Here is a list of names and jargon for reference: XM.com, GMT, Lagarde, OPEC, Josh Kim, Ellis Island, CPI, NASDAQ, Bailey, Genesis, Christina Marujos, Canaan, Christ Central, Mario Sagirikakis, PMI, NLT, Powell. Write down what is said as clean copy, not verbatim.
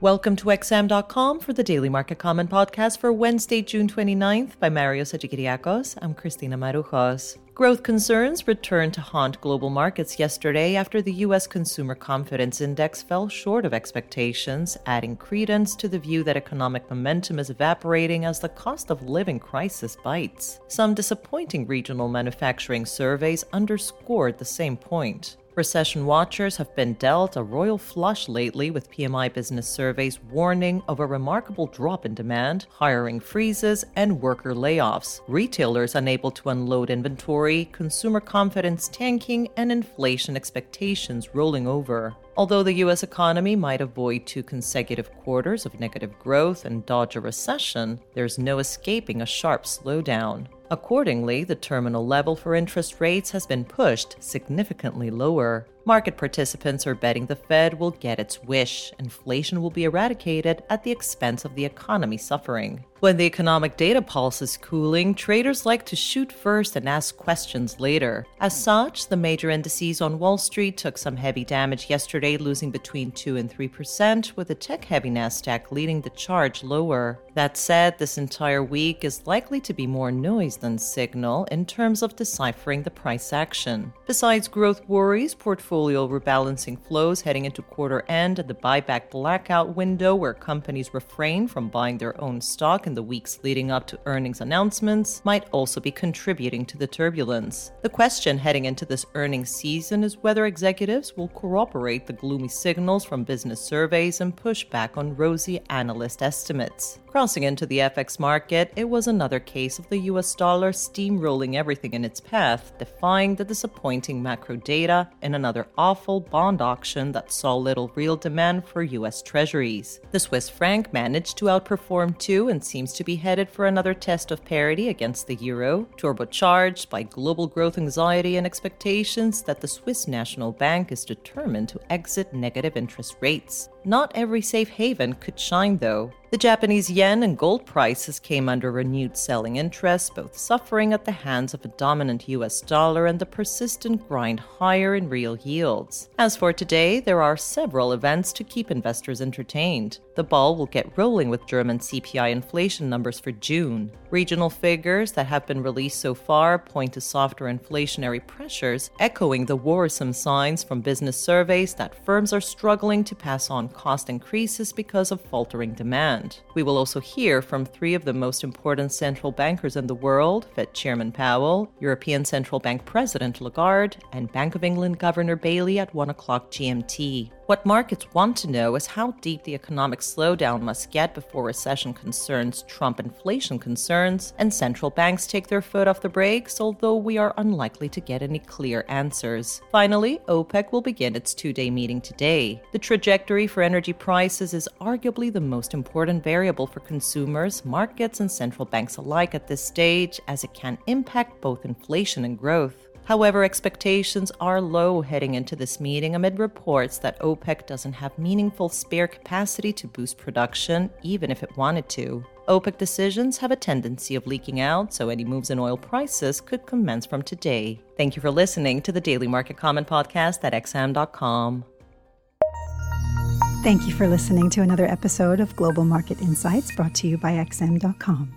Welcome to XM.com for the Daily Market Comment podcast for Wednesday, June 29th by Mario Sagirikakis. I'm Christina Marujos. Growth concerns returned to haunt global markets yesterday after the U.S. Consumer Confidence Index fell short of expectations, adding credence to the view that economic momentum is evaporating as the cost of living crisis bites. Some disappointing regional manufacturing surveys underscored the same point. Recession watchers have been dealt a royal flush lately, with PMI business surveys warning of a remarkable drop in demand, hiring freezes, and worker layoffs, retailers unable to unload inventory, consumer confidence tanking, and inflation expectations rolling over. Although the U.S. economy might avoid two consecutive quarters of negative growth and dodge a recession, there's no escaping a sharp slowdown. Accordingly, the terminal level for interest rates has been pushed significantly lower. Market participants are betting the Fed will get its wish. Inflation will be eradicated at the expense of the economy suffering. When the economic data pulse is cooling, traders like to shoot first and ask questions later. As such, the major indices on Wall Street took some heavy damage yesterday, losing between 2 and 3%, with the tech-heavy NASDAQ leading the charge lower. That said, this entire week is likely to be more noise than signal in terms of deciphering the price action. Besides growth worries, portfolio rebalancing flows heading into quarter end and the buyback blackout window where companies refrain from buying their own stock in the weeks leading up to earnings announcements might also be contributing to the turbulence. The question heading into this earnings season is whether executives will corroborate the gloomy signals from business surveys and push back on rosy analyst estimates. Crossing into the FX market, it was another case of the US dollar steamrolling everything in its path, defying the disappointing macro data in another awful bond auction that saw little real demand for US treasuries. The Swiss franc managed to outperform too and seems to be headed for another test of parity against the euro, turbocharged by global growth anxiety and expectations that the Swiss National Bank is determined to exit negative interest rates. Not every safe haven could shine, though. The Japanese yen and gold prices came under renewed selling interest, both suffering at the hands of a dominant US dollar and the persistent grind higher in real yields. As for today, there are several events to keep investors entertained. The ball will get rolling with German CPI inflation numbers for June. Regional figures that have been released so far point to softer inflationary pressures, echoing the worrisome signs from business surveys that firms are struggling to pass on cost increases because of faltering demand. We will also hear from three of the most important central bankers in the world, Fed Chairman Powell, European Central Bank President Lagarde, and Bank of England Governor Bailey at 1 o'clock GMT. What markets want to know is how deep the economic slowdown must get before recession concerns trump inflation concerns and central banks take their foot off the brakes, although we are unlikely to get any clear answers. Finally, OPEC will begin its two-day meeting today. The trajectory for energy prices is arguably the most important variable for consumers, markets, and central banks alike at this stage, as it can impact both inflation and growth. However, expectations are low heading into this meeting amid reports that OPEC doesn't have meaningful spare capacity to boost production, even if it wanted to. OPEC decisions have a tendency of leaking out, so any moves in oil prices could commence from today. Thank you for listening to the Daily Market Comment podcast at XM.com. Thank you for listening to another episode of Global Market Insights, brought to you by XM.com.